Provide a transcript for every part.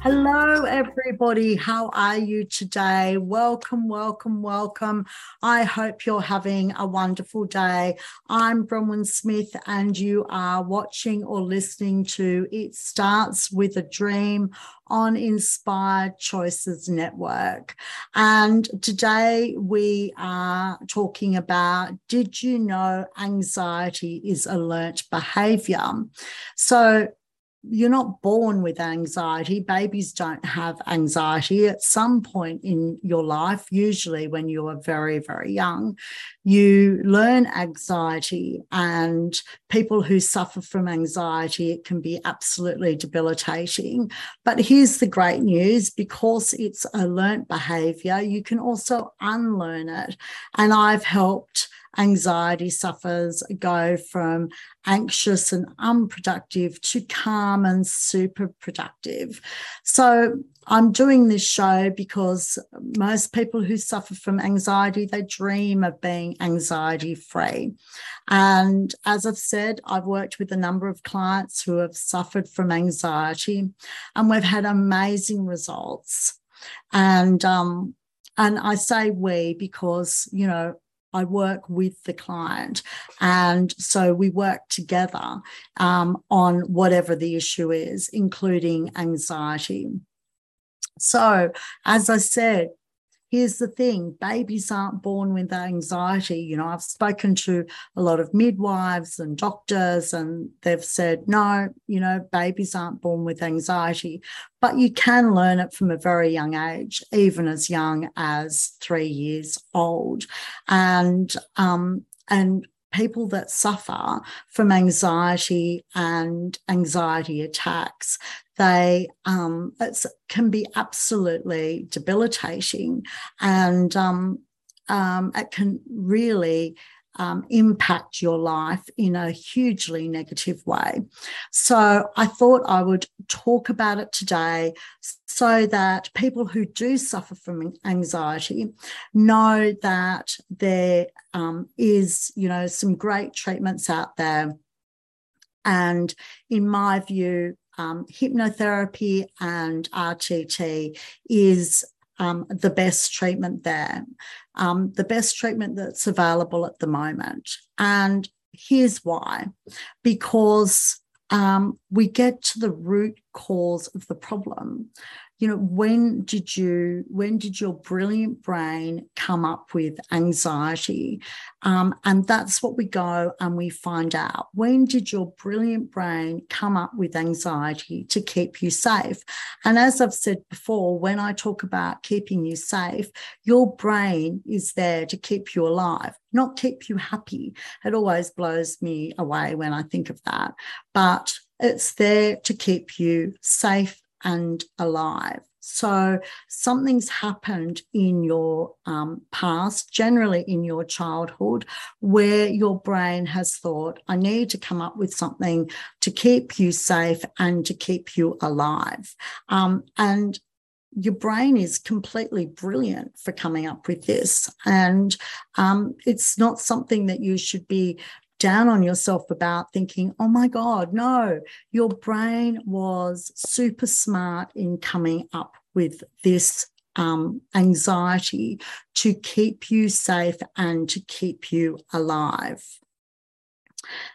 Hello, everybody. How are you today? Welcome, welcome, welcome. I hope you're having a wonderful day. I'm Bronwyn Smith, and you are watching or listening to It Starts With a Dream on Inspired Choices Network. And today we are talking about, did you know anxiety is a learnt behaviour? So you're not born with anxiety. Babies don't have anxiety. At some point in your life, usually when you are very, very young, you learn anxiety, and people who suffer from anxiety, it can be absolutely debilitating. But here's the great news: because it's a learnt behaviour, you can also unlearn it. And I've helped anxiety sufferers go from anxious and unproductive to calm and super productive. So I'm doing this show because most people who suffer from anxiety, they dream of being anxiety free. And as I've said, I've worked with a number of clients who have suffered from anxiety, and we've had amazing results. And I say we because, you know, I work with the client, and so we work together on whatever the issue is, including anxiety. So, as I said, here's the thing: babies aren't born with anxiety. You know, I've spoken to a lot of midwives and doctors, and they've said, no, you know, babies aren't born with anxiety, but you can learn it from a very young age, even as young as 3 years old. And people that suffer from anxiety and anxiety attacks, they it can be absolutely debilitating, and it can really impact your life in a hugely negative way. So I thought I would talk about it today so that people who do suffer from anxiety know that there is, you know, some great treatments out there. And in my view, hypnotherapy and RTT is the best treatment there, the best treatment that's available at the moment. And here's why: because we get to the root cause of the problem. You know, when did your brilliant brain come up with anxiety? And that's what we go and we find out. When did your brilliant brain come up with anxiety to keep you safe? And as I've said before, when I talk about keeping you safe, your brain is there to keep you alive, not keep you happy. It always blows me away when I think of that. But it's there to keep you safe and alive. So something's happened in your past, generally in your childhood, where your brain has thought, I need to come up with something to keep you safe and to keep you alive. And your brain is completely brilliant for coming up with this. And it's not something that you should be down on yourself about, thinking, oh my God, no, your brain was super smart in coming up with this anxiety to keep you safe and to keep you alive.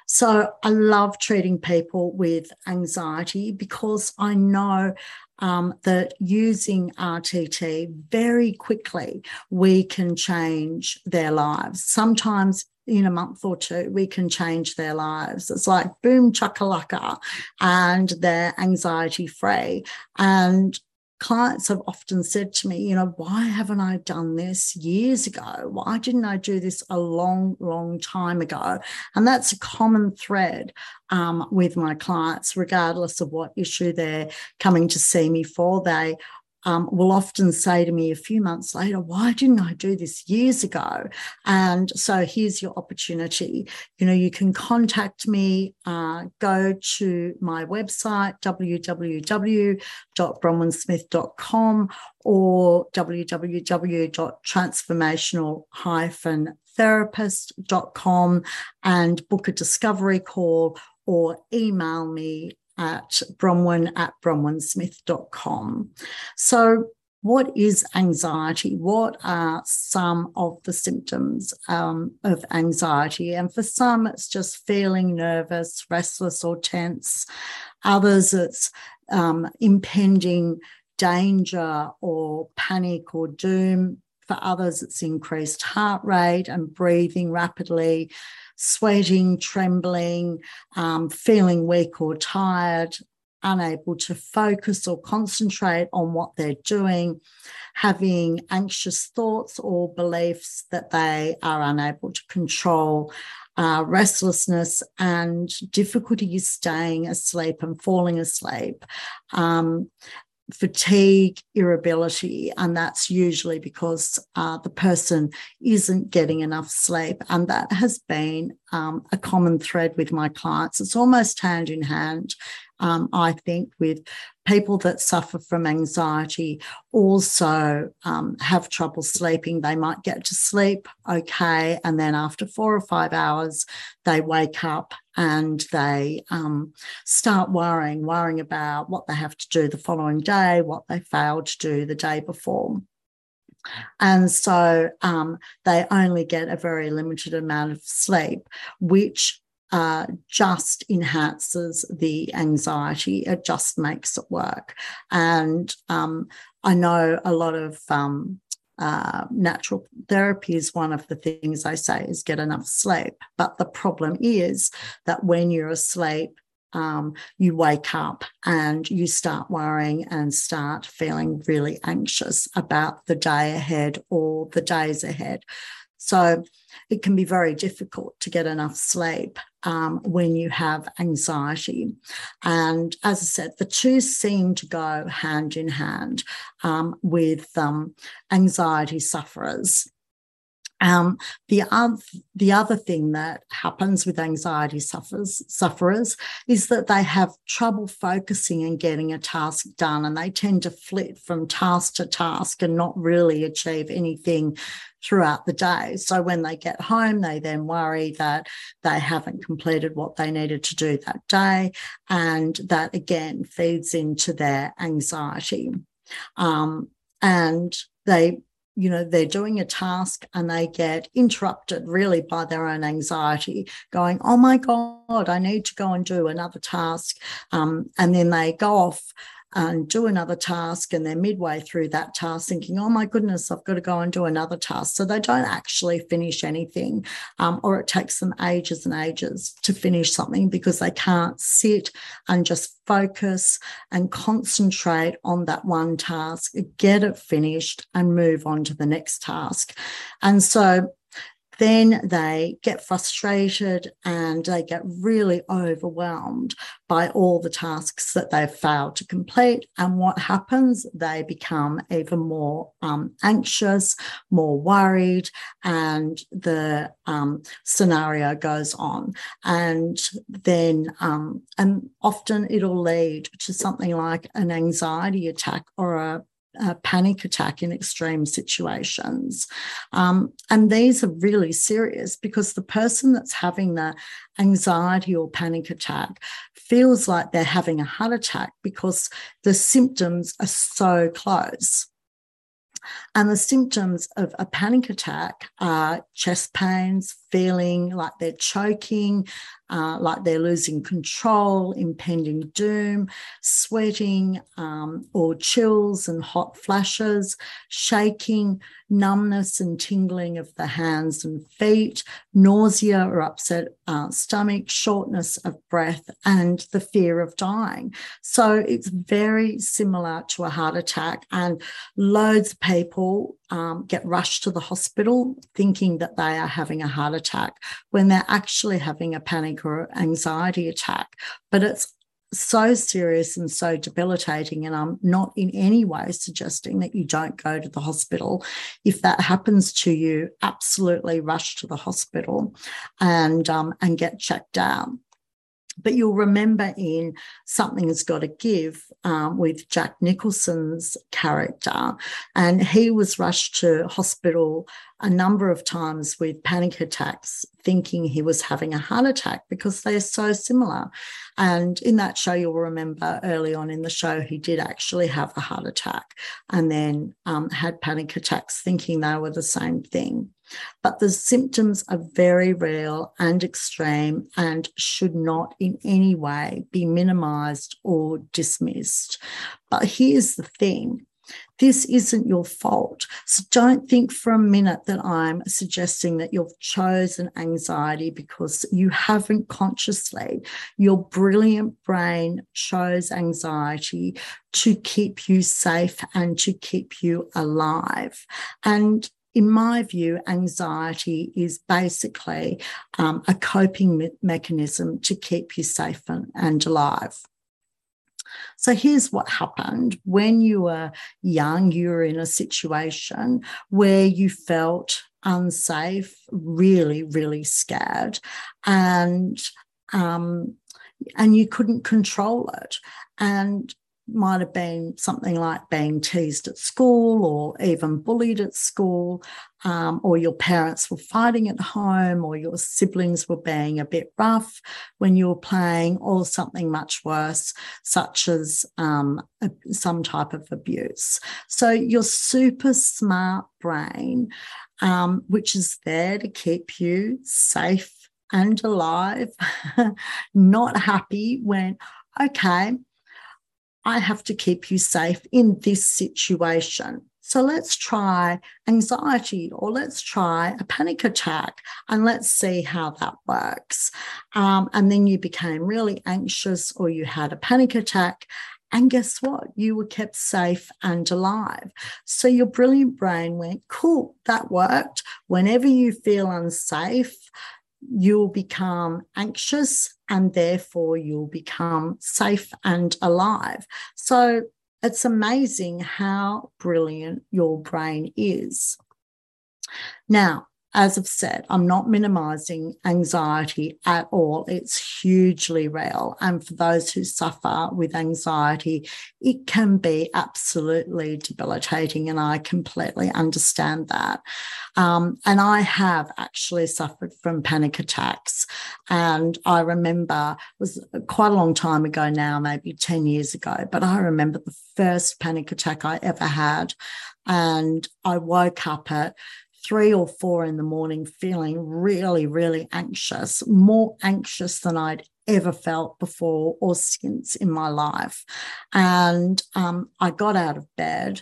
So I love treating people with anxiety because I know that using RTT, very quickly we can change their lives. Sometimes in a month or two, we can change their lives. It's like boom, chakalaka, and they're anxiety free. And clients have often said to me, you know, why haven't I done this years ago? Why didn't I do this a long, long time ago? And that's a common thread with my clients, regardless of what issue they're coming to see me for. They will often say to me a few months later, why didn't I do this years ago? And so here's your opportunity. You know, you can contact me, go to my website, www.bronwynsmith.com or www.transformational-therapist.com and book a discovery call or email me at bronwyn@bronwynsmith.com. So what is anxiety? What are some of the symptoms of anxiety? And for some, it's just feeling nervous, restless or tense. Others, it's impending danger or panic or doom. For others, it's increased heart rate and breathing rapidly, sweating, trembling, feeling weak or tired, unable to focus or concentrate on what they're doing, having anxious thoughts or beliefs that they are unable to control, restlessness and difficulty staying asleep and falling asleep, fatigue, irritability, and that's usually because the person isn't getting enough sleep. And that has been a common thread with my clients. It's almost hand in hand, I think, with people that suffer from anxiety also have trouble sleeping. They might get to sleep okay, and then after 4 or 5 hours, they wake up and they start worrying about what they have to do the following day, what they failed to do the day before. And so they only get a very limited amount of sleep, which just enhances the anxiety. It just makes it work. And I know a lot of natural therapy is one of the things I say is get enough sleep. But the problem is that when you're asleep, you wake up and you start worrying and start feeling really anxious about the day ahead or the days ahead. So it can be very difficult to get enough sleep when you have anxiety. And as I said, the two seem to go hand in hand with anxiety sufferers. The other thing that happens with anxiety sufferers is that they have trouble focusing and getting a task done, and they tend to flit from task to task and not really achieve anything throughout the day. So when they get home, they then worry that they haven't completed what they needed to do that day, and that again feeds into their anxiety. And they, you know, they're doing a task and they get interrupted really by their own anxiety, going, oh my God, I need to go and do another task. And then they go off and do another task, and they're midway through that task thinking, oh my goodness, I've got to go and do another task. So they don't actually finish anything, or it takes them ages and ages to finish something because they can't sit and just focus and concentrate on that one task, get it finished and move on to the next task. And so then they get frustrated and they get really overwhelmed by all the tasks that they've failed to complete. And what happens? They become even more anxious, more worried, and the scenario goes on. And then and often it'll lead to something like an anxiety attack or a panic attack in extreme situations. And these are really serious because the person that's having the anxiety or panic attack feels like they're having a heart attack because the symptoms are so close. And the symptoms of a panic attack are chest pains, feeling like they're choking, like they're losing control, impending doom, sweating or chills and hot flashes, shaking, numbness and tingling of the hands and feet, nausea or upset stomach, shortness of breath, and the fear of dying. So it's very similar to a heart attack, and loads of people get rushed to the hospital thinking that they are having a heart attack when they're actually having a panic or anxiety attack. But it's so serious and so debilitating. And I'm not in any way suggesting that you don't go to the hospital. If that happens to you, absolutely rush to the hospital and get checked out. But you'll remember in Something's Got to Give with Jack Nicholson's character, and he was rushed to hospital a number of times with panic attacks, thinking he was having a heart attack because they're so similar. And in that show, you'll remember early on in the show, he did actually have a heart attack and then had panic attacks thinking they were the same thing. But the symptoms are very real and extreme and should not in any way be minimised or dismissed. But here's the thing. This isn't your fault. So don't think for a minute that I'm suggesting that you've chosen anxiety because you haven't consciously. Your brilliant brain chose anxiety to keep you safe and to keep you alive. And in my view, anxiety is basically a coping mechanism to keep you safe and alive. So here's what happened. When you were young, you were in a situation where you felt unsafe, really, really scared, and you couldn't control it. And might have been something like being teased at school or even bullied at school, or your parents were fighting at home, or your siblings were being a bit rough when you were playing, or something much worse, such as some type of abuse. So your super smart brain, which is there to keep you safe and alive, not happy, went, okay, I have to keep you safe in this situation. So let's try anxiety, or let's try a panic attack, and let's see how that works. And then you became really anxious, or you had a panic attack. And guess what? You were kept safe and alive. So your brilliant brain went, cool, that worked. Whenever you feel unsafe, you'll become anxious, and therefore you'll become safe and alive. So it's amazing how brilliant your brain is. Now, as I've said, I'm not minimising anxiety at all. It's hugely real. And for those who suffer with anxiety, it can be absolutely debilitating, and I completely understand that. And I have actually suffered from panic attacks. And I remember, it was quite a long time ago now, maybe 10 years ago, but I remember the first panic attack I ever had. And I woke up at 3 or 4 in the morning feeling really, really anxious, more anxious than I'd ever felt before or since in my life. And I got out of bed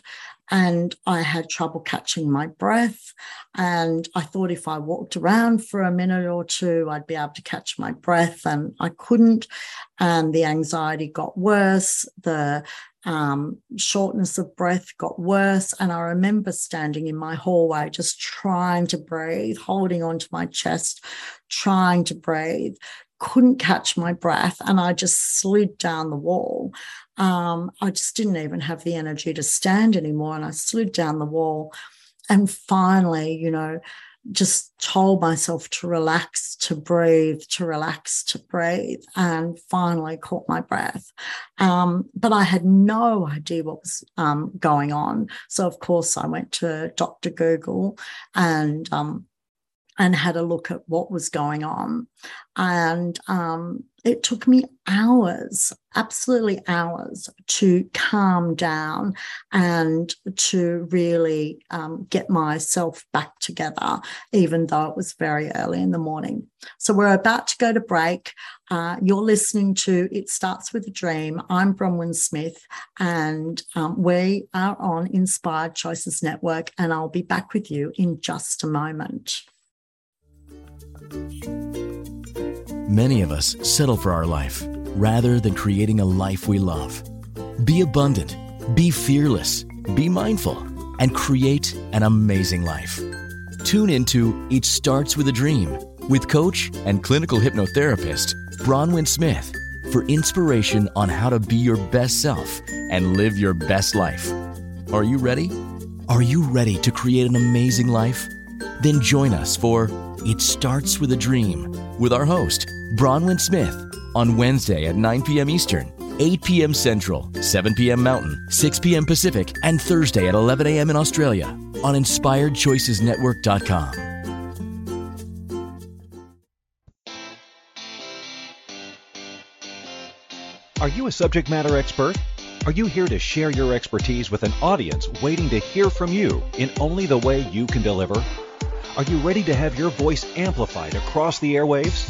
and I had trouble catching my breath. And I thought if I walked around for a minute or two, I'd be able to catch my breath, and I couldn't. And the anxiety got worse. The shortness of breath got worse. And I remember standing in my hallway, just trying to breathe, holding onto my chest, trying to breathe, couldn't catch my breath. And I just slid down the wall. I just didn't even have the energy to stand anymore. And I slid down the wall and finally, just told myself to relax, to breathe, to relax, to breathe, and finally caught my breath. But I had no idea what was going on. So, of course, I went to Dr. Google and had a look at what was going on. And it took me hours, absolutely hours, to calm down and to really get myself back together, even though it was very early in the morning. So we're about to go to break. You're listening to It Starts With a Dream. I'm Bronwyn Smith, and we are on Inspired Choices Network, and I'll be back with you in just a moment. Many of us settle for our life rather than creating a life we love. Be abundant, be fearless, be mindful, and create an amazing life. Tune into It Starts With a Dream with coach and clinical hypnotherapist Bronwyn Smith for inspiration on how to be your best self and live your best life. Are you ready? Are you ready to create an amazing life? Then join us for It Starts With a Dream with our host, Bronwyn Smith, on Wednesday at 9 p.m. Eastern, 8 p.m. Central, 7 p.m. Mountain, 6 p.m. Pacific, and Thursday at 11 a.m. in Australia on InspiredChoicesNetwork.com. Are you a subject matter expert? Are you here to share your expertise with an audience waiting to hear from you in only the way you can deliver? Are you ready to have your voice amplified across the airwaves?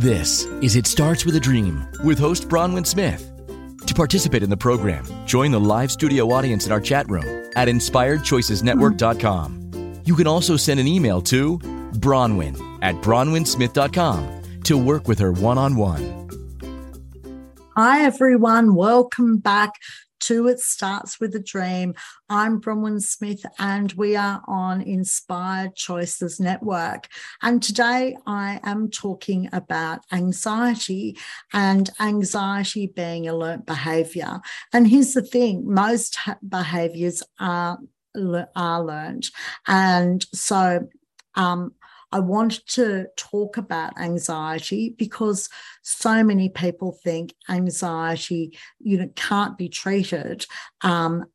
This is It Starts With a Dream with host Bronwyn Smith. To participate in the program, join the live studio audience in our chat room at InspiredChoicesNetwork.com. You can also send an email to Bronwyn at bronwynsmith.com to work with her one-on-one. Hi, everyone. Welcome back to It Starts With a Dream. I'm Bronwyn Smith, and we are on Inspired Choices Network. And today I am talking about anxiety, and anxiety being a learnt behaviour. And here's the thing, most behaviours are learnt. And so I wanted to talk about anxiety because so many people think anxiety, can't be treated, and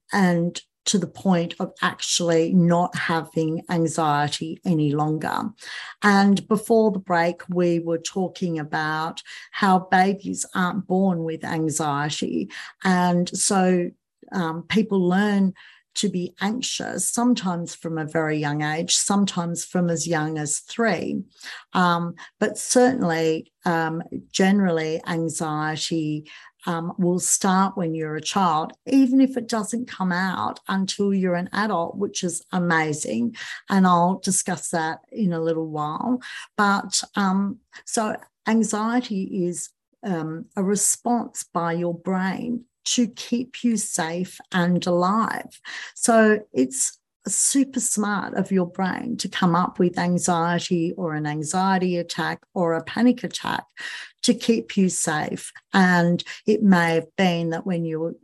to the point of actually not having anxiety any longer. And before the break, we were talking about how babies aren't born with anxiety. And so people learn to be anxious, sometimes from a very young age, sometimes from as young as 3. But certainly, generally, anxiety will start when you're a child, even if it doesn't come out until you're an adult, which is amazing. And I'll discuss that in a little while. But so anxiety is a response by your brain to keep you safe and alive. So it's super smart of your brain to come up with anxiety or an anxiety attack or a panic attack to keep you safe. And it may have been that when you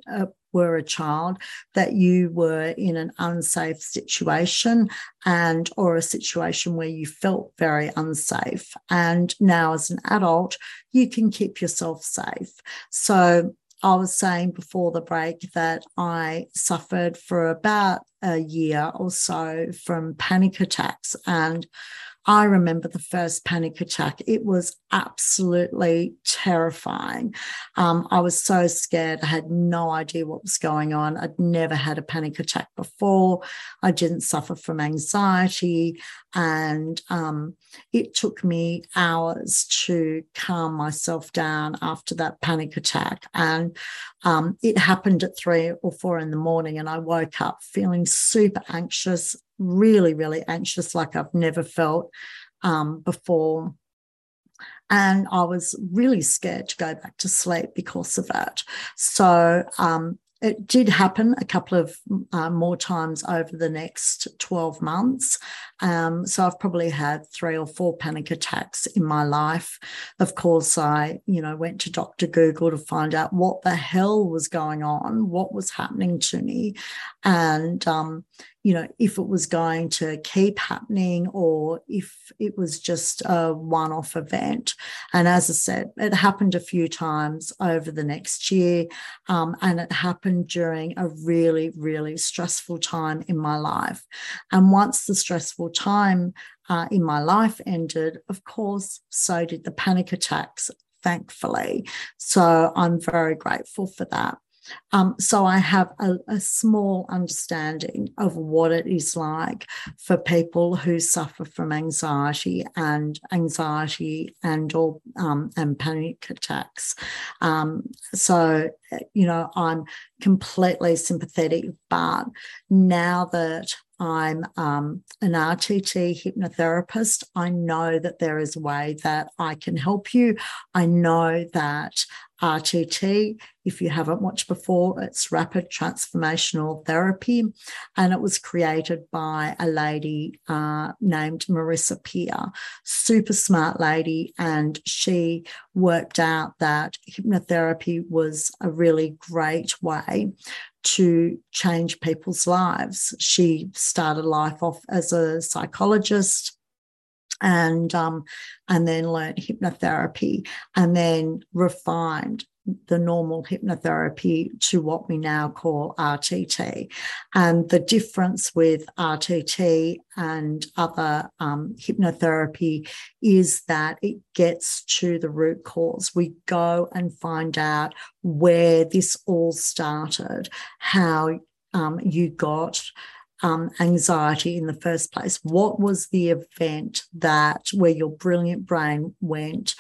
were a child that you were in an unsafe situation and or a situation where you felt very unsafe. And now as an adult, you can keep yourself safe. So I was saying before the break that I suffered for about a year or so from panic attacks. And I remember the first panic attack. It was absolutely terrifying. I was so scared. I had no idea what was going on. I'd never had a panic attack before. I didn't suffer from anxiety. And it took me hours to calm myself down after that panic attack. And it happened at 3 or 4 in the morning, and I woke up feeling super anxious, really, really anxious, like I've never felt before. And I was really scared to go back to sleep because of that. So it did happen a couple of more times over the next 12 months. So I've probably had 3 or 4 panic attacks in my life. Of course, I, went to Dr. Google to find out what the hell was going on, what was happening to me, and, if it was going to keep happening or if it was just a one-off event. And as I said, it happened a few times over the next year, and it happened during a really, really stressful time in my life. And once the stressful time in my life ended, of course, so did the panic attacks, thankfully. So I'm very grateful for that. So I have a small understanding of what it is like for people who suffer from anxiety and panic attacks. So, you know, I'm completely sympathetic, but now that I'm an RTT hypnotherapist, I know that there is a way that I can help you. I know that RTT, if you haven't watched before, it's rapid transformational therapy, and it was created by a lady named Marissa Peer, super smart lady, and she worked out that hypnotherapy was a really great way to change people's lives. She started life off as a psychologist, and then learned hypnotherapy, and then refined the normal hypnotherapy to what we now call RTT. And the difference with RTT and other hypnotherapy is that it gets to the root cause. We go and find out where this all started, how you got anxiety in the first place. What was the event that where your brilliant brain went,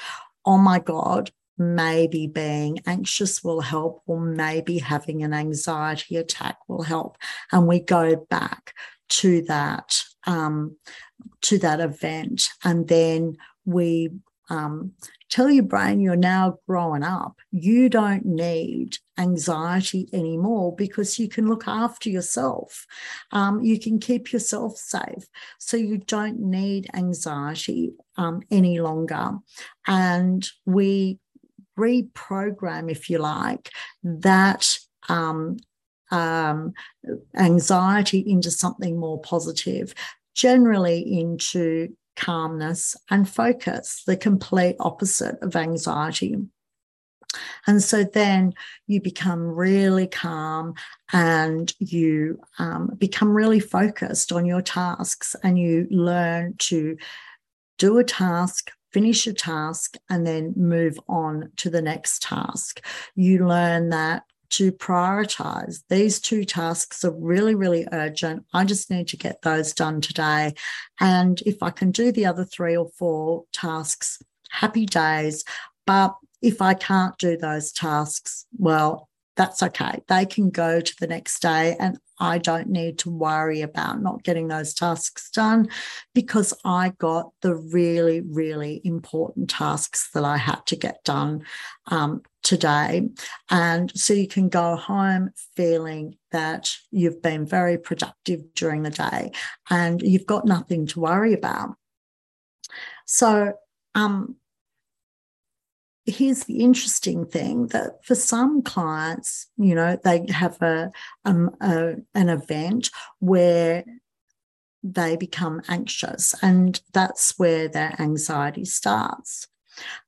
oh my God, maybe being anxious will help, or maybe having an anxiety attack will help. And we go back to that event, and then we tell your brain you're now growing up. You don't need anxiety anymore because you can look after yourself. You can keep yourself safe. So you don't need anxiety any longer. And we reprogram, if you like, that anxiety into something more positive, generally into calmness and focus, the complete opposite of anxiety. And so then you become really calm, and you become really focused on your tasks, and you learn to do a task, finish a task, and then move on to the next task. You learn that to prioritize. These two tasks are really, really urgent. I just need to get those done today. And if I can do the other 3 or 4 tasks, happy days. But if I can't do those tasks, well, that's okay. They can go to the next day, and I don't need to worry about not getting those tasks done because I got the really, really important tasks that I had to get done today. And so you can go home feeling that you've been very productive during the day and you've got nothing to worry about. So, here's the interesting thing, that for some clients, you know, they have an event where they become anxious, and that's where their anxiety starts,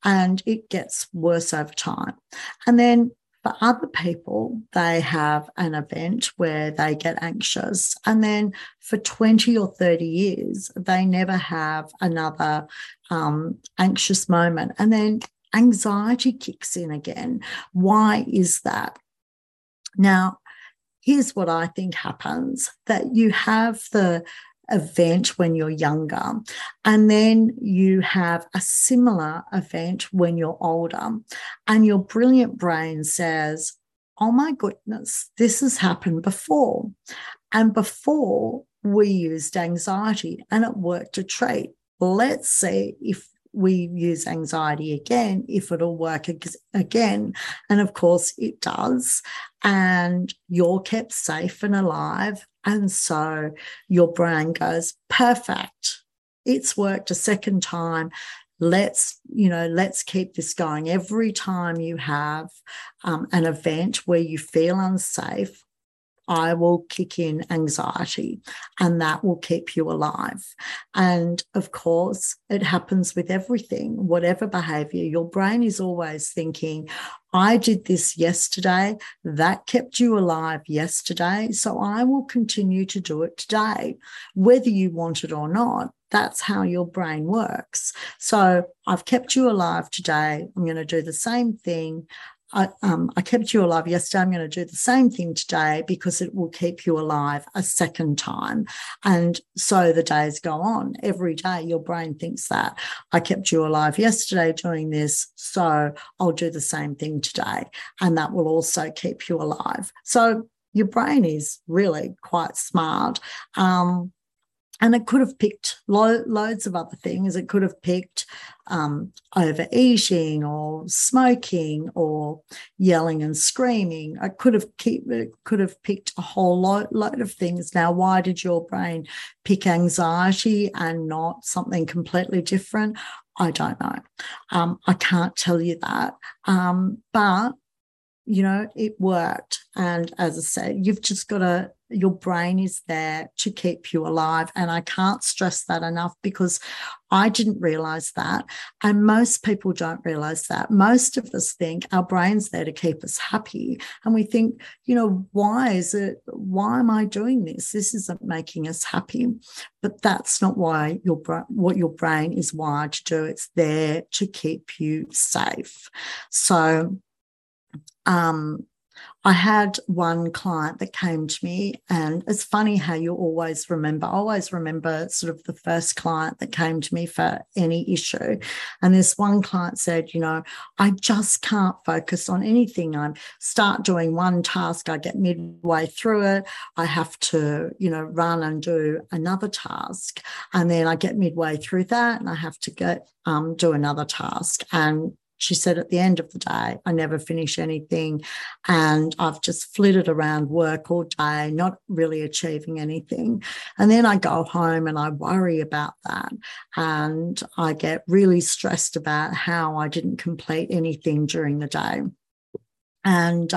and it gets worse over time. And then for other people, they have an event where they get anxious, and then for 20 or 30 years, they never have another anxious moment. And then anxiety kicks in again. Why is that? Now, here's what I think happens, that you have the event when you're younger, and then you have a similar event when you're older, and your brilliant brain says, oh my goodness, this has happened before. And before we used anxiety and it worked a treat. Let's see if we use anxiety again, if it'll work again. And of course it does, and you're kept safe and alive, and so your brain goes, perfect, it's worked a second time, let's keep this going. Every time you have an event where you feel unsafe, I will kick in anxiety, and that will keep you alive. And of course, it happens with everything, whatever behavior. Your brain is always thinking, I did this yesterday, that kept you alive yesterday, so I will continue to do it today, whether you want it or not. That's how your brain works. So I've kept you alive today. I'm going to do the same thing I kept you alive yesterday. I'm going to do the same thing today because it will keep you alive a second time. And so the days go on. Every day your brain thinks that. I kept you alive yesterday doing this, so I'll do the same thing today. And that will also keep you alive. So your brain is really quite smart. And it could have picked loads of other things. It could have picked overeating or smoking or yelling and screaming. It could have picked a whole load of things. Now, why did your brain pick anxiety and not something completely different? I don't know. I can't tell you that. But, you know, it worked. And as I said, you've just got to, your brain is there to keep you alive. And I can't stress that enough, because I didn't realise that. And most people don't realise that. Most of us think our brain's there to keep us happy. And we think, you know, why am I doing this? This isn't making us happy. But that's not why what your brain is wired to do. It's there to keep you safe. So, I had one client that came to me, and it's funny how you always remember. I always remember sort of the first client that came to me for any issue. And this one client said, you know, I just can't focus on anything. I start doing one task, I get midway through it. I have to, you know, run and do another task. And then I get midway through that and I have to get do another task. And she said, at the end of the day, I never finish anything, and I've just flitted around work all day, not really achieving anything. And then I go home and I worry about that, and I get really stressed about how I didn't complete anything during the day. And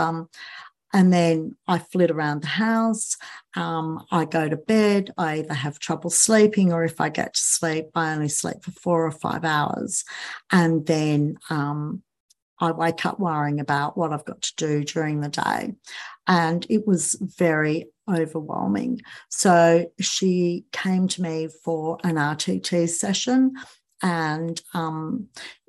then I flit around the house, I go to bed, I either have trouble sleeping, or if I get to sleep, I only sleep for 4 or 5 hours. And then I wake up worrying about what I've got to do during the day. And it was very overwhelming. So she came to me for an RTT session, and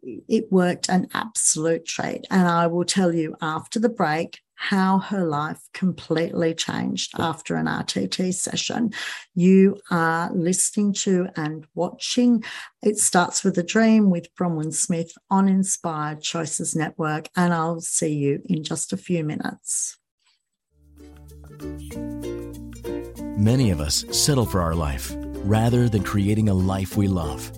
it worked an absolute treat. And I will tell you after the break how her life completely changed after an RTT session. You are listening to and watching It Starts With a Dream with Bronwyn Smith on Inspired Choices Network, and I'll see you in just a few minutes. Many of us settle for our life rather than creating a life we love.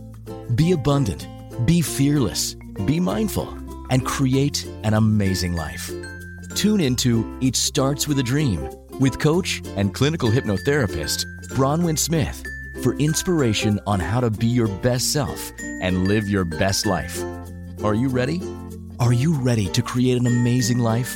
Be abundant, be fearless, be mindful, and create an amazing life. Tune into It Starts With a Dream with coach and clinical hypnotherapist Bronwyn Smith for inspiration on how to be your best self and live your best life. Are you ready? Are you ready to create an amazing life?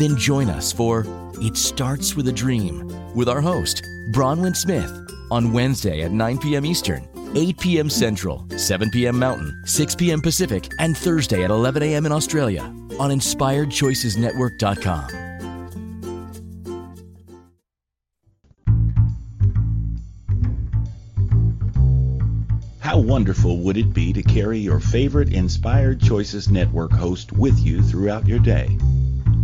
Then join us for It Starts With a Dream with our host, Bronwyn Smith, on Wednesday at 9 p.m. Eastern, 8 p.m. Central, 7 p.m. Mountain, 6 p.m. Pacific, and Thursday at 11 a.m. in Australia on InspiredChoicesNetwork.com. How wonderful would it be to carry your favorite Inspired Choices Network host with you throughout your day?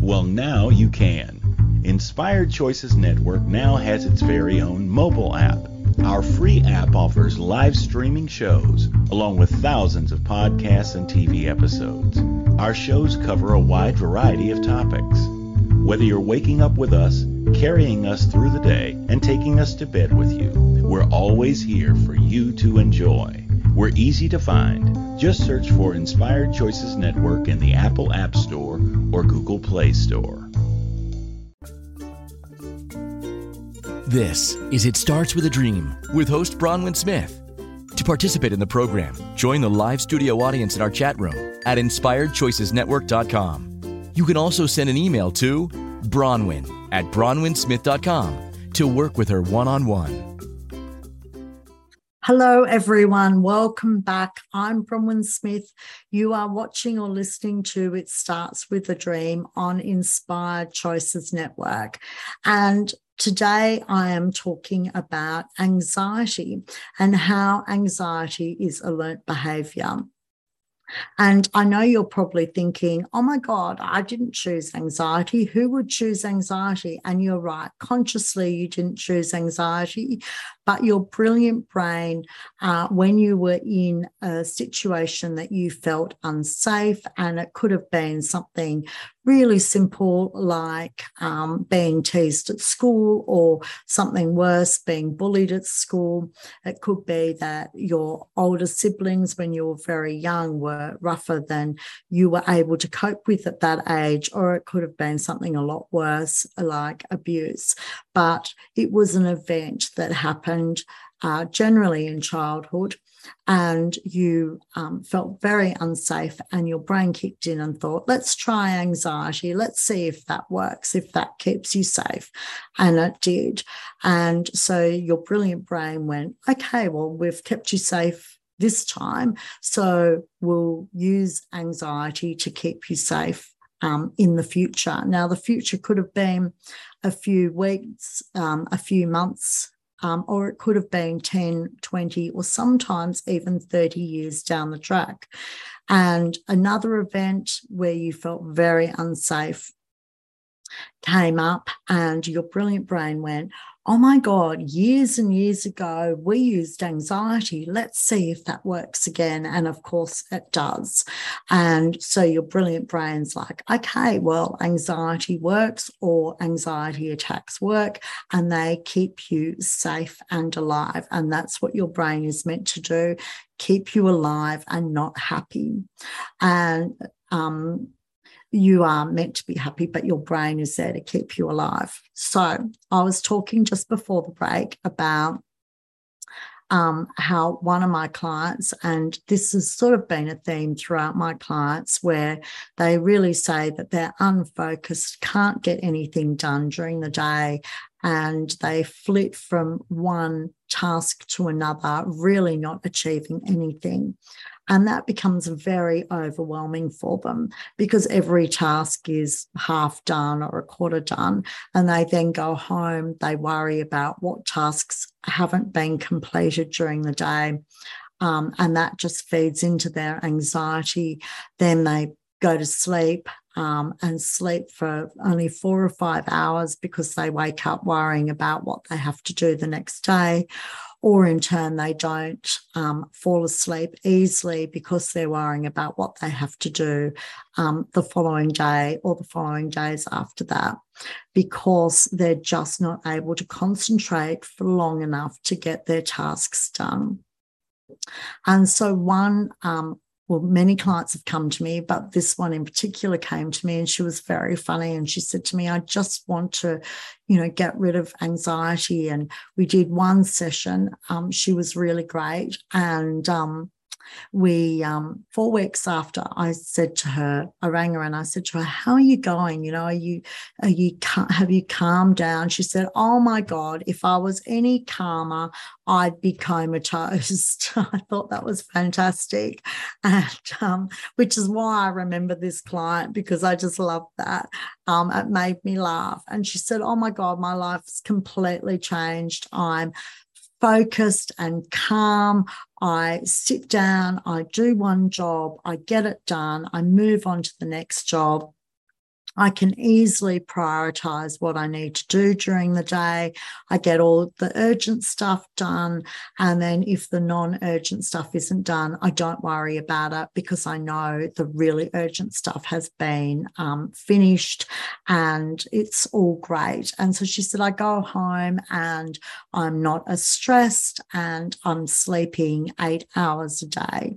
Well, now you can. Inspired Choices Network now has its very own mobile app. Our free app offers live streaming shows, along with thousands of podcasts and TV episodes. Our shows cover a wide variety of topics. Whether you're waking up with us, carrying us through the day, and taking us to bed with you, we're always here for you to enjoy. We're easy to find. Just search for Inspired Choices Network in the Apple App Store or Google Play Store. This is It Starts With a Dream with host Bronwyn Smith. To participate in the program, join the live studio audience in our chat room at InspiredChoicesNetwork.com. You can also send an email to Bronwyn@BronwynSmith.com to work with her one-on-one. Hello, everyone. Welcome back. I'm Bronwyn Smith. You are watching or listening to It Starts With a Dream on Inspired Choices Network. And today I am talking about anxiety and how anxiety is a learnt behaviour. And I know you're probably thinking, oh my God, I didn't choose anxiety. Who would choose anxiety? And you're right. Consciously, you didn't choose anxiety, but your brilliant brain, when you were in a situation that you felt unsafe, and it could have been something really simple like being teased at school, or something worse, being bullied at school. It could be that your older siblings, when you were very young, were rougher than you were able to cope with at that age, or it could have been something a lot worse like abuse. But it was an event that happened generally in childhood, and you felt very unsafe, and your brain kicked in and thought, let's try anxiety. Let's see if that works, if that keeps you safe. And it did. And so your brilliant brain went, okay, well, we've kept you safe this time, so we'll use anxiety to keep you safe in the future. Now, the future could have been a few weeks, a few months, or it could have been 10, 20, or sometimes even 30 years down the track. And another event where you felt very unsafe came up, and your brilliant brain went, oh my God, years and years ago, we used anxiety. Let's see if that works again. And of course it does. And so your brilliant brain's like, okay, well, anxiety works, or anxiety attacks work, and they keep you safe and alive. And that's what your brain is meant to do, keep you alive and not happy. And you are meant to be happy, but your brain is there to keep you alive. So I was talking just before the break about how one of my clients, and this has sort of been a theme throughout my clients, where they really say that they're unfocused, can't get anything done during the day, and they flit from one task to another, really not achieving anything. And that becomes very overwhelming for them, because every task is half done or a quarter done. And they then go home, they worry about what tasks haven't been completed during the day. And that just feeds into their anxiety. Then they go to sleep and sleep for only 4 or 5 hours because they wake up worrying about what they have to do the next day. Or in turn, they don't fall asleep easily because they're worrying about what they have to do the following day or the following days after that, because they're just not able to concentrate for long enough to get their tasks done. And so well, many clients have come to me, but this one in particular came to me, and she was very funny. And she said to me, I just want to, get rid of anxiety. And we did one session. She was really great. And we 4 weeks after, I said to her, I rang her and I said to her, how are you going? Have you calmed down? She said, oh my God, if I was any calmer, I'd be comatose. I thought that was fantastic, and which is why I remember this client, because I just loved that. It made me laugh. And she said, oh my God, my life's completely changed. I'm focused and calm. I sit down, I do one job, I get it done, I move on to the next job. I can easily prioritize what I need to do during the day. I get all the urgent stuff done. And then if the non-urgent stuff isn't done, I don't worry about it, because I know the really urgent stuff has been finished, and it's all great. And so she said, I go home and I'm not as stressed, and I'm sleeping 8 hours a day,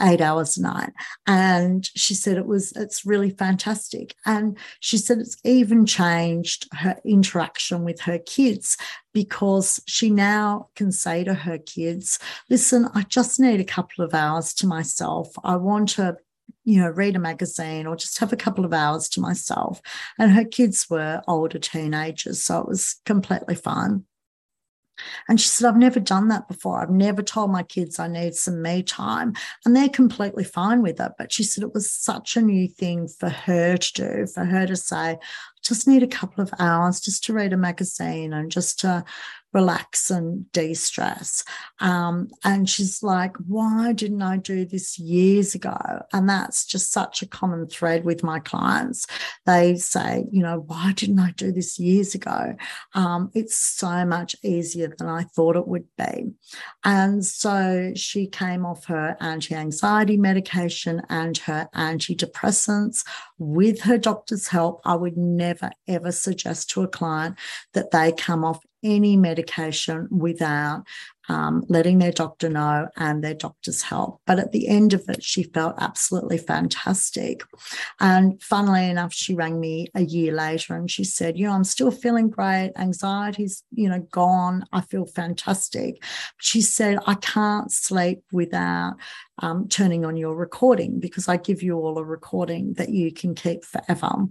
8 hours a night. And she said it's really fantastic. And she said it's even changed her interaction with her kids, because she now can say to her kids, listen, I just need a couple of hours to myself. I want to read a magazine or just have a couple of hours to myself. And her kids were older teenagers, so it was completely fine. And she said, I've never done that before. I've never told my kids I need some me time. And they're completely fine with it. But she said it was such a new thing for her to do, for her to say, I just need a couple of hours just to read a magazine and just to relax and de-stress. And she's like, why didn't I do this years ago? And that's just such a common thread with my clients. They say, you know, why didn't I do this years ago? It's so much easier than I thought it would be. And so she came off her anti-anxiety medication and her antidepressants with her doctor's help. I would never, ever suggest to a client that they come off any medication without letting their doctor know and their doctor's help. But at the end of it, she felt absolutely fantastic. And funnily enough, she rang me a year later and she said, you know, I'm still feeling great. Anxiety's, you know, gone. I feel fantastic. She said, I can't sleep without turning on your recording, because I give you all a recording that you can keep forever.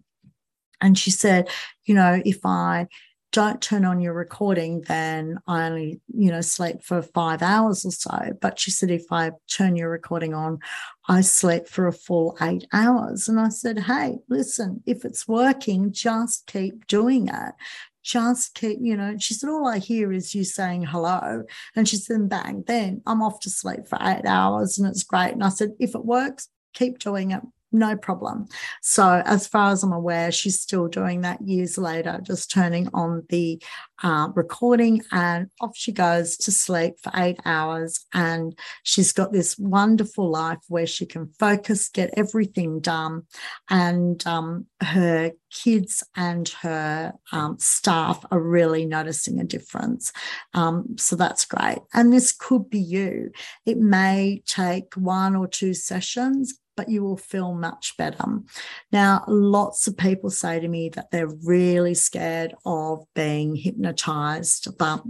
And she said, you know, if I don't turn on your recording, then I only, you know, sleep for 5 hours or so. But she said, if I turn your recording on, I sleep for a full 8 hours. And I said, hey, listen, if it's working, just keep doing it. Just keep, you know, she said, all I hear is you saying hello. And she said, bang, then I'm off to sleep for 8 hours and it's great. And I said, if it works, keep doing it. No problem. So as far as I'm aware, she's still doing that years later, just turning on the recording, and off she goes to sleep for 8 hours. And she's got this wonderful life where she can focus, get everything done. And her kids and her staff are really noticing a difference. So that's great. And this could be you. It may take 1 or 2 sessions, but you will feel much better. Now, lots of people say to me that they're really scared of being hypnotized, but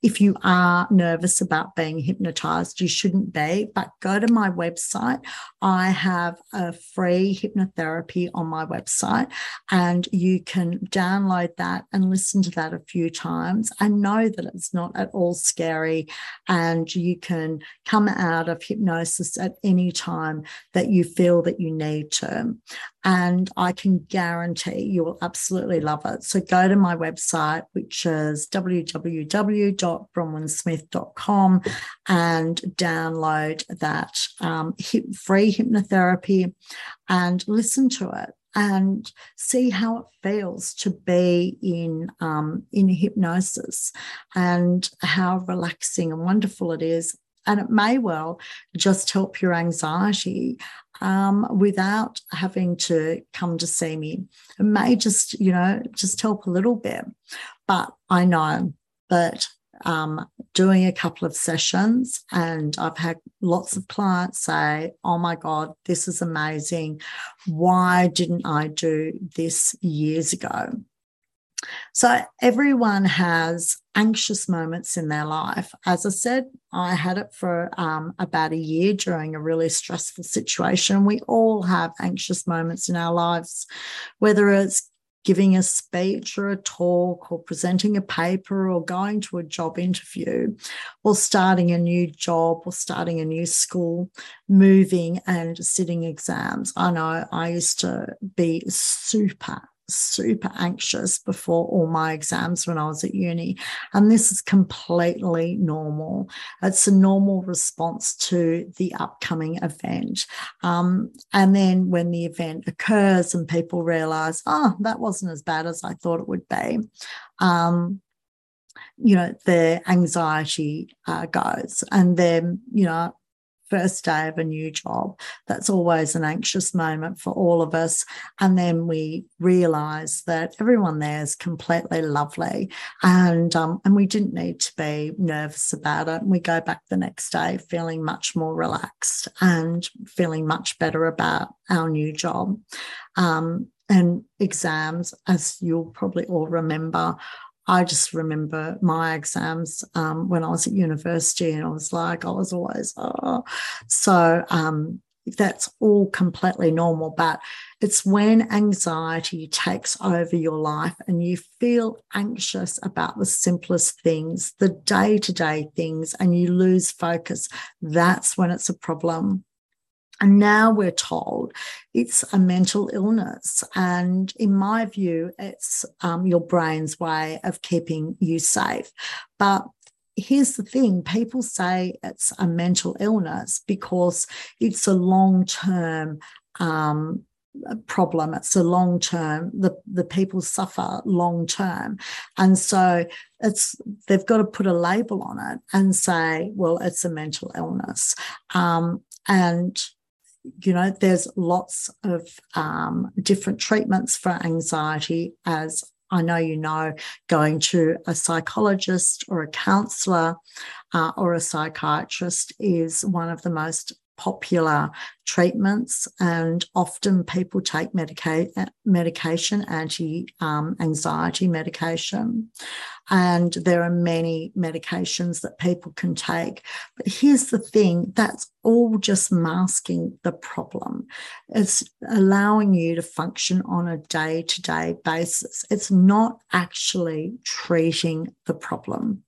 if you are nervous about being hypnotized, you shouldn't be, but go to my website. I have a free hypnotherapy on my website, and you can download that and listen to that a few times and know that it's not at all scary, and you can come out of hypnosis at any time that you feel that you need to. And I can guarantee you will absolutely love it. So go to my website, which is www.bronwynsmith.com, and download that free hypnotherapy and listen to it and see how it feels to be in hypnosis and how relaxing and wonderful it is. And it may well just help your anxiety without having to come to see me. It may just, you know, just help a little bit. But I know that doing a couple of sessions, and I've had lots of clients say, oh my God, this is amazing. Why didn't I do this years ago? So everyone has anxious moments in their life. As I said, I had it for about a year during a really stressful situation. We all have anxious moments in our lives, whether it's giving a speech or a talk or presenting a paper or going to a job interview or starting a new job or starting a new school, moving and sitting exams. I know I used to be super anxious before all my exams when I was at uni, and this is completely normal. It's a normal response to the upcoming event, and then when the event occurs and people realize, oh, that wasn't as bad as I thought it would be, you know, their anxiety goes. And then, you know, first day of a new job, that's always an anxious moment for all of us. And then we realise that everyone there is completely lovely, and we didn't need to be nervous about it. And we go back the next day feeling much more relaxed and feeling much better about our new job. And exams, as you'll probably all remember, I just remember my exams when I was at university, and I was always, oh. So that's all completely normal. But it's when anxiety takes over your life and you feel anxious about the simplest things, the day-to-day things, and you lose focus, that's when it's a problem. And now we're told it's a mental illness. And in my view, it's your brain's way of keeping you safe. But here's the thing, people say it's a mental illness because it's a long-term problem. It's a long-term, the people suffer long-term. And so they've got to put a label on it and say, well, it's a mental illness. And you know, there's lots of different treatments for anxiety, as I know you know, going to a psychologist or a counsellor or a psychiatrist is one of the most popular treatments, and often people take medication, anti-anxiety medication, and there are many medications that people can take. But here's the thing, that's all just masking the problem. It's allowing you to function on a day-to-day basis. It's not actually treating the problem.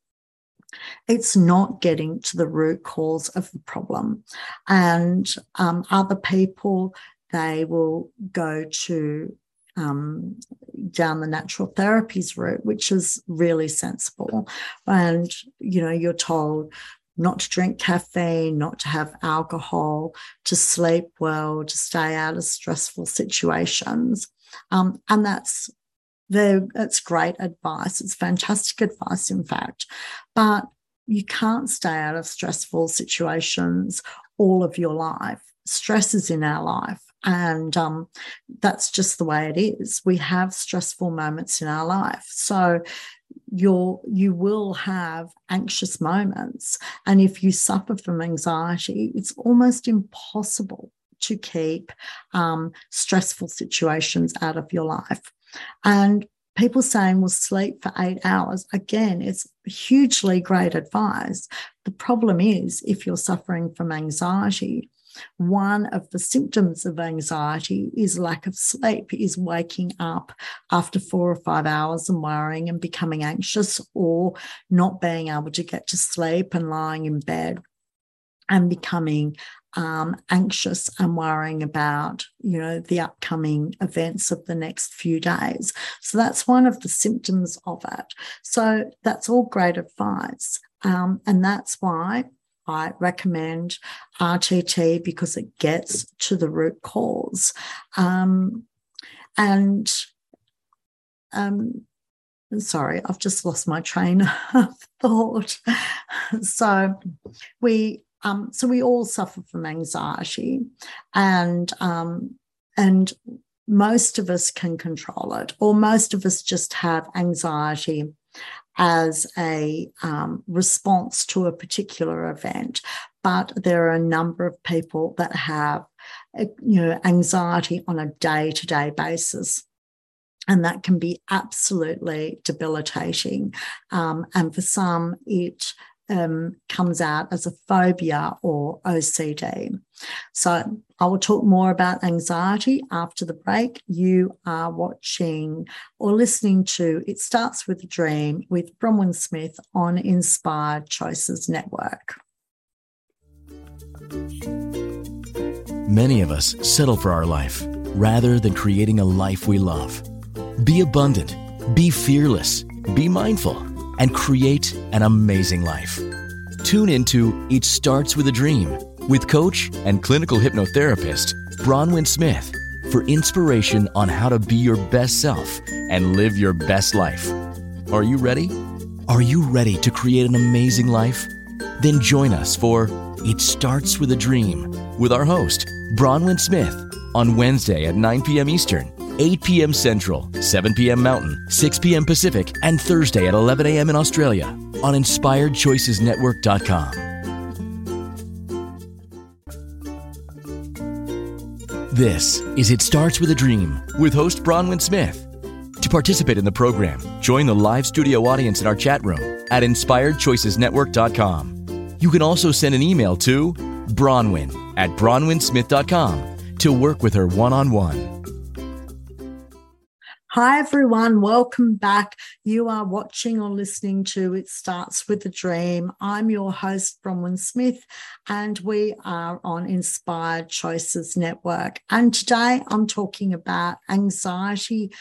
It's not getting to the root cause of the problem. And other people, they will go to down the natural therapies route, which is really sensible. And, you know, you're told not to drink caffeine, not to have alcohol, to sleep well, to stay out of stressful situations. And that's it's great advice. It's fantastic advice, in fact. But you can't stay out of stressful situations all of your life. Stress is in our life, and that's just the way it is. We have stressful moments in our life. So you will have anxious moments. And if you suffer from anxiety, it's almost impossible to keep stressful situations out of your life. And people saying, well, sleep for 8 hours. Again, it's hugely great advice. The problem is, if you're suffering from anxiety, one of the symptoms of anxiety is lack of sleep, is waking up after 4 or 5 hours and worrying and becoming anxious, or not being able to get to sleep and lying in bed and becoming anxious and worrying about, you know, the upcoming events of the next few days. So that's one of the symptoms of it. So that's all great advice. And that's why I recommend RTT, because it gets to the root cause. Sorry, I've just lost my train of thought. So we all suffer from anxiety, and most of us can control it, or most of us just have anxiety as a response to a particular event. But there are a number of people that have, you know, anxiety on a day-to-day basis. And that can be absolutely debilitating. And for some, it comes out as a phobia or OCD. So I will talk more about anxiety after the break. You are watching or listening to It Starts With a Dream with Bronwyn Smith on Inspired Choices Network. Many of us settle for our life rather than creating a life we love. Be abundant, be fearless, be mindful, and create an amazing life. Tune into It Starts With a Dream with coach and clinical hypnotherapist Bronwyn Smith for inspiration on how to be your best self and live your best life. Are you ready? Are you ready to create an amazing life? Then join us for It Starts With a Dream with our host, Bronwyn Smith, on Wednesday at 9 p.m. Eastern, 8 p.m. Central, 7 p.m. Mountain, 6 p.m. Pacific, and Thursday at 11 a.m. in Australia on InspiredChoicesNetwork.com. This is It Starts With a Dream with host Bronwyn Smith. To participate in the program, join the live studio audience in our chat room at InspiredChoicesNetwork.com. You can also send an email to Bronwyn@bronwynsmith.com to work with her one-on-one. Hi, everyone. Welcome back. You are watching or listening to It Starts With a Dream. I'm your host, Bronwyn Smith, and we are on Inspired Choices Network. And today I'm talking about anxiety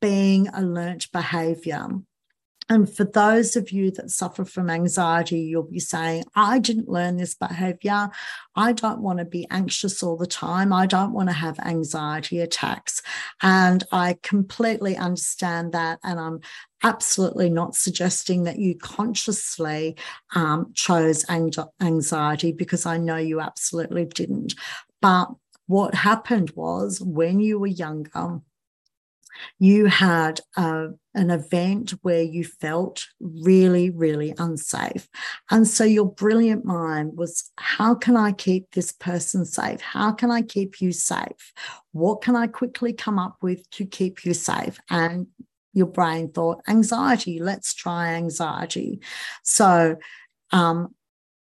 being a learnt behaviour. And for those of you that suffer from anxiety, you'll be saying, I didn't learn this behavior. I don't want to be anxious all the time. I don't want to have anxiety attacks. And I completely understand that. And I'm absolutely not suggesting that you consciously chose anxiety, because I know you absolutely didn't. But what happened was, when you were younger, you had an event where you felt really, really unsafe. And so your brilliant mind was, how can I keep this person safe? How can I keep you safe? What can I quickly come up with to keep you safe? And your brain thought, anxiety, let's try anxiety. So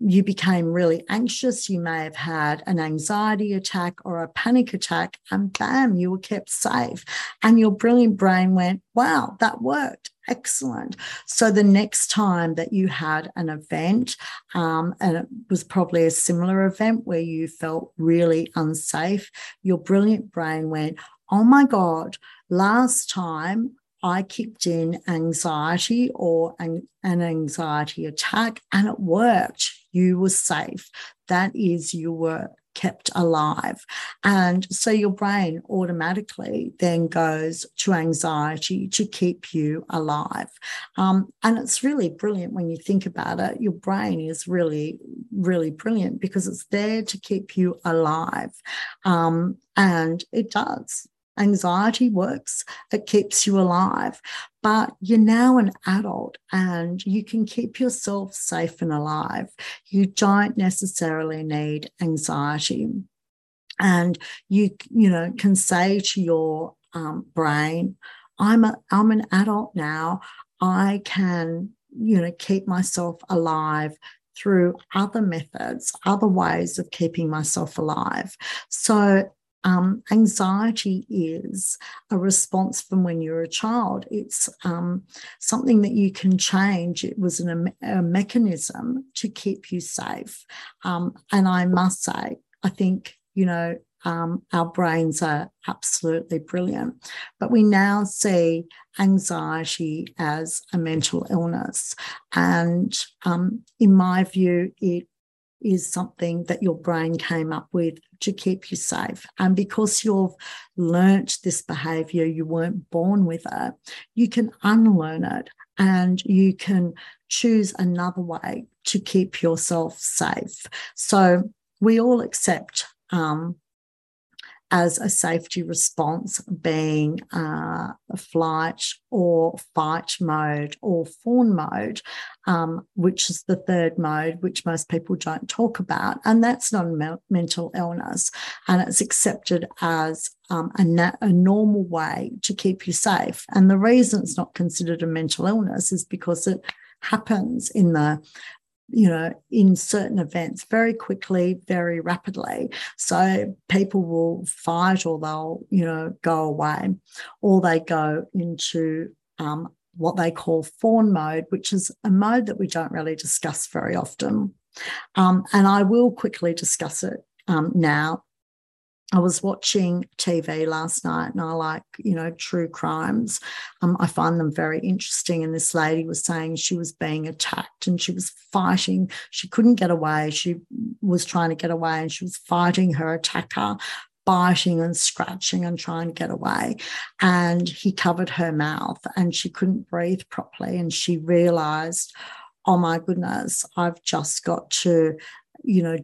you became really anxious. You may have had an anxiety attack or a panic attack, and bam, you were kept safe. And your brilliant brain went, wow, that worked. Excellent. So the next time that you had an event, and it was probably a similar event where you felt really unsafe, your brilliant brain went, oh my God, last time I kicked in anxiety or an anxiety attack, and it worked. You were safe. That is, you were kept alive. And so your brain automatically then goes to anxiety to keep you alive. And it's really brilliant when you think about it. Your brain is really, really brilliant, because it's there to keep you alive. And it does. Anxiety works, it keeps you alive, but you're now an adult and you can keep yourself safe and alive. You don't necessarily need anxiety. And you can say to your brain, I'm an adult now. I can, keep myself alive through other methods, other ways of keeping myself alive. So anxiety is a response from when you're a child. It's something that you can change. It was a mechanism to keep you safe. And I must say, I think, our brains are absolutely brilliant. But we now see anxiety as a mental illness. And in my view, it is something that your brain came up with to keep you safe. And because you've learnt this behaviour, you weren't born with it, you can unlearn it and you can choose another way to keep yourself safe. So we all accept as a safety response being a flight or fight mode or fawn mode, which is the third mode, which most people don't talk about. And that's not a mental illness. And it's accepted as a normal way to keep you safe. And the reason it's not considered a mental illness is because it happens in in certain events very quickly, very rapidly. So people will fight, or they'll, go away, or they go into what they call fawn mode, which is a mode that we don't really discuss very often. And I will quickly discuss it now. I was watching TV last night, and I like, true crimes. I find them very interesting. And this lady was saying she was being attacked and she was fighting. She couldn't get away. She was trying to get away and she was fighting her attacker, biting and scratching and trying to get away. And he covered her mouth and she couldn't breathe properly. And she realised, oh, my goodness, I've just got to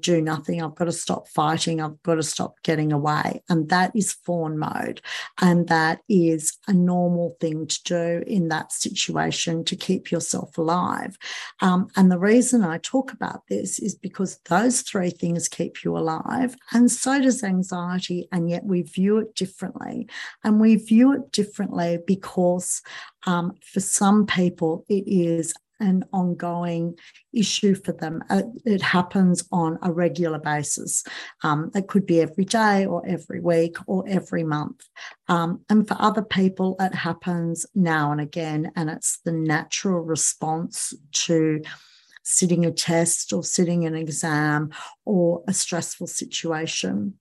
do nothing. I've got to stop fighting. I've got to stop getting away. And that is fawn mode. And that is a normal thing to do in that situation to keep yourself alive. And the reason I talk about this is because those three things keep you alive, and so does anxiety. And yet we view it differently. And we view it differently because for some people it is an ongoing issue for them. It happens on a regular basis. It could be every day or every week or every month. And for other people, it happens now and again, and it's the natural response to sitting a test or sitting an exam or a stressful situation.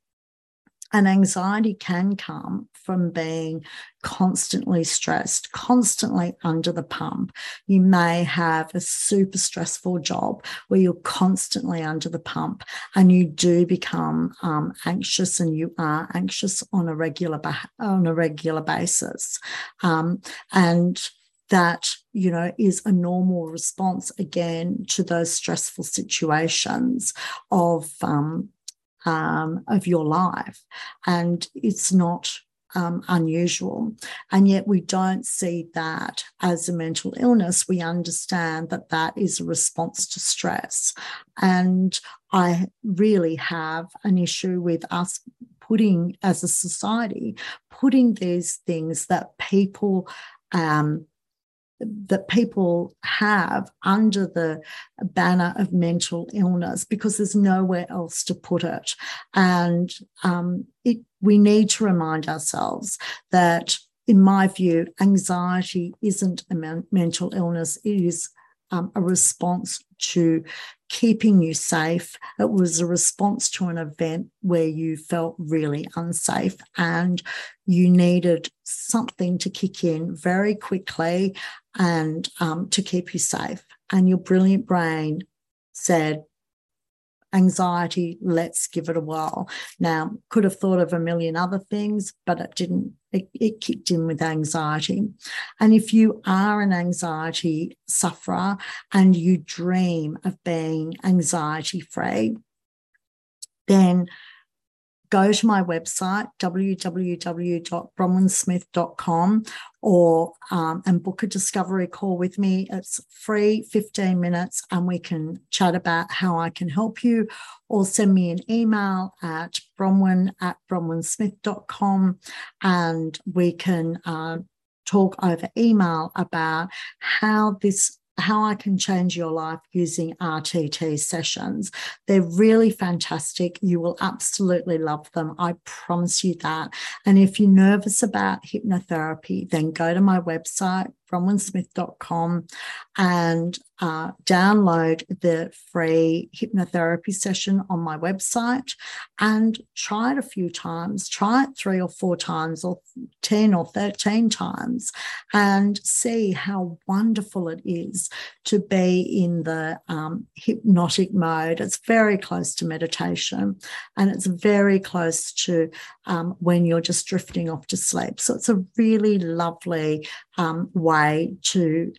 And anxiety can come from being constantly stressed, constantly under the pump. You may have a super stressful job where you're constantly under the pump, and you do become anxious, and you are anxious on a regular basis. And that, you know, is a normal response, again, to those stressful situations of your life, and it's not unusual. And yet we don't see that as a mental illness. We understand that that is a response to stress. And I really have an issue with us putting, as a society, putting these things that people have under the banner of mental illness, because there's nowhere else to put it. And we need to remind ourselves that, in my view, anxiety isn't a mental illness. It is a response to keeping you safe. It was a response to an event where you felt really unsafe and you needed something to kick in very quickly and to keep you safe. And your brilliant brain said, anxiety, let's give it a whirl. Now, could have thought of a million other things, but it didn't. It kicked in with anxiety. And if you are an anxiety sufferer and you dream of being anxiety-free, then go to my website, www.bronwynsmith.com, or and book a discovery call with me. It's free, 15 minutes, and we can chat about how I can help you, or send me an email at bronwyn@bronwynsmith.com, and we can talk over email about how I can change your life using RTT sessions. They're really fantastic. You will absolutely love them. I promise you that. And if you're nervous about hypnotherapy, then go to my website, bronwynsmith.com, and download the free hypnotherapy session on my website and try it a few times. Try it 3 or 4 times, or 10 or 13 times, and see how wonderful it is to be in the hypnotic mode. It's very close to meditation, and it's very close to when you're just drifting off to sleep. So it's a really lovely way to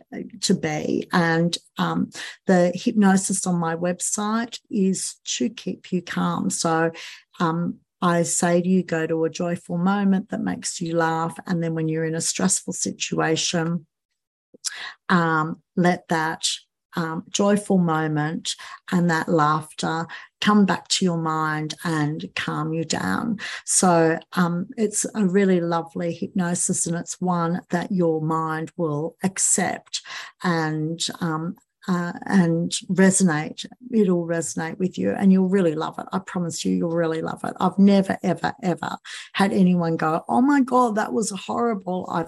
be. And the hypnosis on my website is to keep you calm. So I say to you, go to a joyful moment that makes you laugh, and then when you're in a stressful situation, let that joyful moment and that laughter come back to your mind and calm you down. So it's a really lovely hypnosis, and it's one that your mind will accept and resonate. It'll resonate with you, and you'll really love it. I promise you, you'll really love it. I've never, ever, ever had anyone go, oh my God, that was horrible.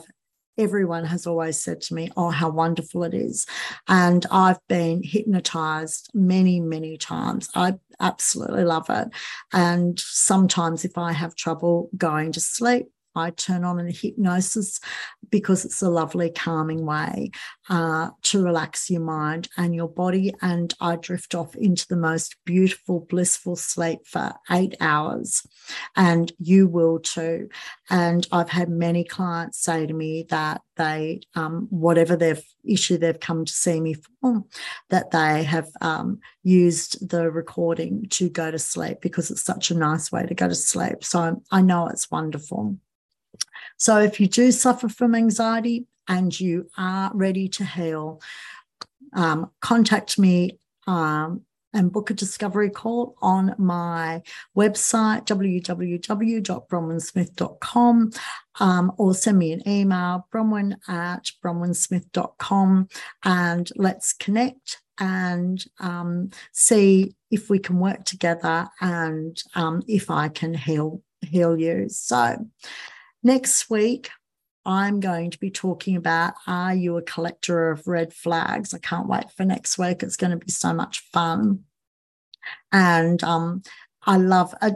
Everyone has always said to me, oh, how wonderful it is. And I've been hypnotized many, many times. I absolutely love it. And sometimes if I have trouble going to sleep, I turn on a hypnosis, because it's a lovely calming way to relax your mind and your body. And I drift off into the most beautiful, blissful sleep for 8 hours, and you will too. And I've had many clients say to me that they, whatever their issue they've come to see me for, that they have used the recording to go to sleep, because it's such a nice way to go to sleep. So I know it's wonderful. So if you do suffer from anxiety and you are ready to heal, contact me and book a discovery call on my website, www.bronwynsmith.com, or send me an email, bronwyn@bronwynsmith.com, and let's connect and see if we can work together and if I can heal you. So next week, I'm going to be talking about, are you a collector of red flags? I can't wait for next week. It's going to be so much fun. And it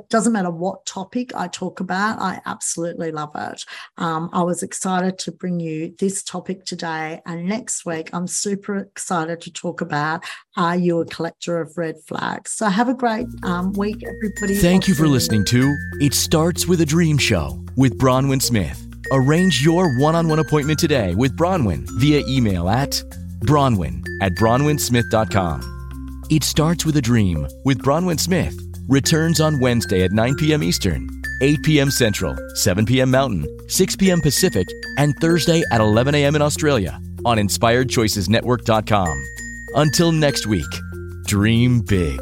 doesn't matter what topic I talk about, I absolutely love it. I was excited to bring you this topic today. And next week, I'm super excited to talk about, are you a collector of red flags? So have a great week, everybody. Thank you for listening to It Starts With a Dream show with Bronwyn Smith. Arrange your one-on-one appointment today with Bronwyn via email at bronwyn@bronwynsmith.com. It Starts With a Dream with Bronwyn Smith returns on Wednesday at 9 p.m. Eastern, 8 p.m. Central, 7 p.m. Mountain, 6 p.m. Pacific, and Thursday at 11 a.m. in Australia on InspiredChoicesNetwork.com. Until next week, dream big.